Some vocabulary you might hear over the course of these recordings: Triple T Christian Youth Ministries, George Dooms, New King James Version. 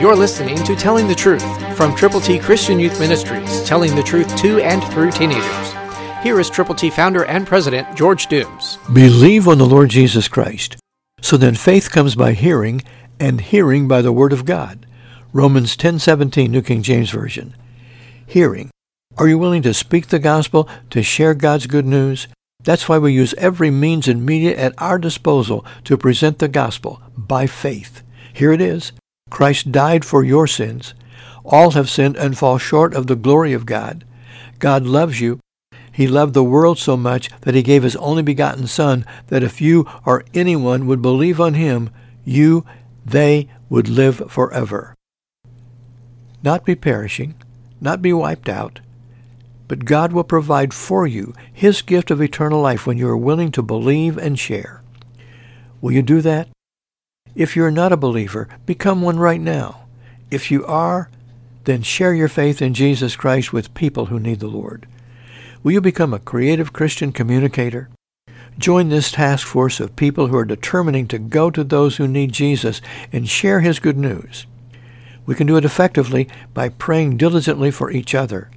You're listening to Telling the Truth from Triple T Christian Youth Ministries, telling the truth to and through teenagers. Here is Triple T founder and president, George Dooms. Believe on the Lord Jesus Christ. So then faith comes by hearing, and hearing by the Word of God. Romans 10:17, New King James Version. Hearing. Are you willing to speak the gospel, to share God's good news? That's why we use every means and media at our disposal to present the gospel by faith. Here it is. Christ died for your sins. All have sinned and fall short of the glory of God. God loves you. He loved the world so much that he gave his only begotten Son, that if you or anyone would believe on him, they would live forever. Not be perishing, not be wiped out, but God will provide for you his gift of eternal life when you are willing to believe and share. Will you do that? If you're not a believer, become one right now. If you are, then share your faith in Jesus Christ with people who need the Lord. Will you become a creative Christian communicator? Join this task force of people who are determining to go to those who need Jesus and share his good news. We can do it effectively by praying diligently for each other.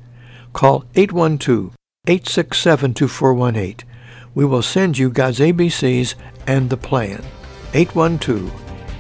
Call 812-867-2418. We will send you God's ABCs and the plan.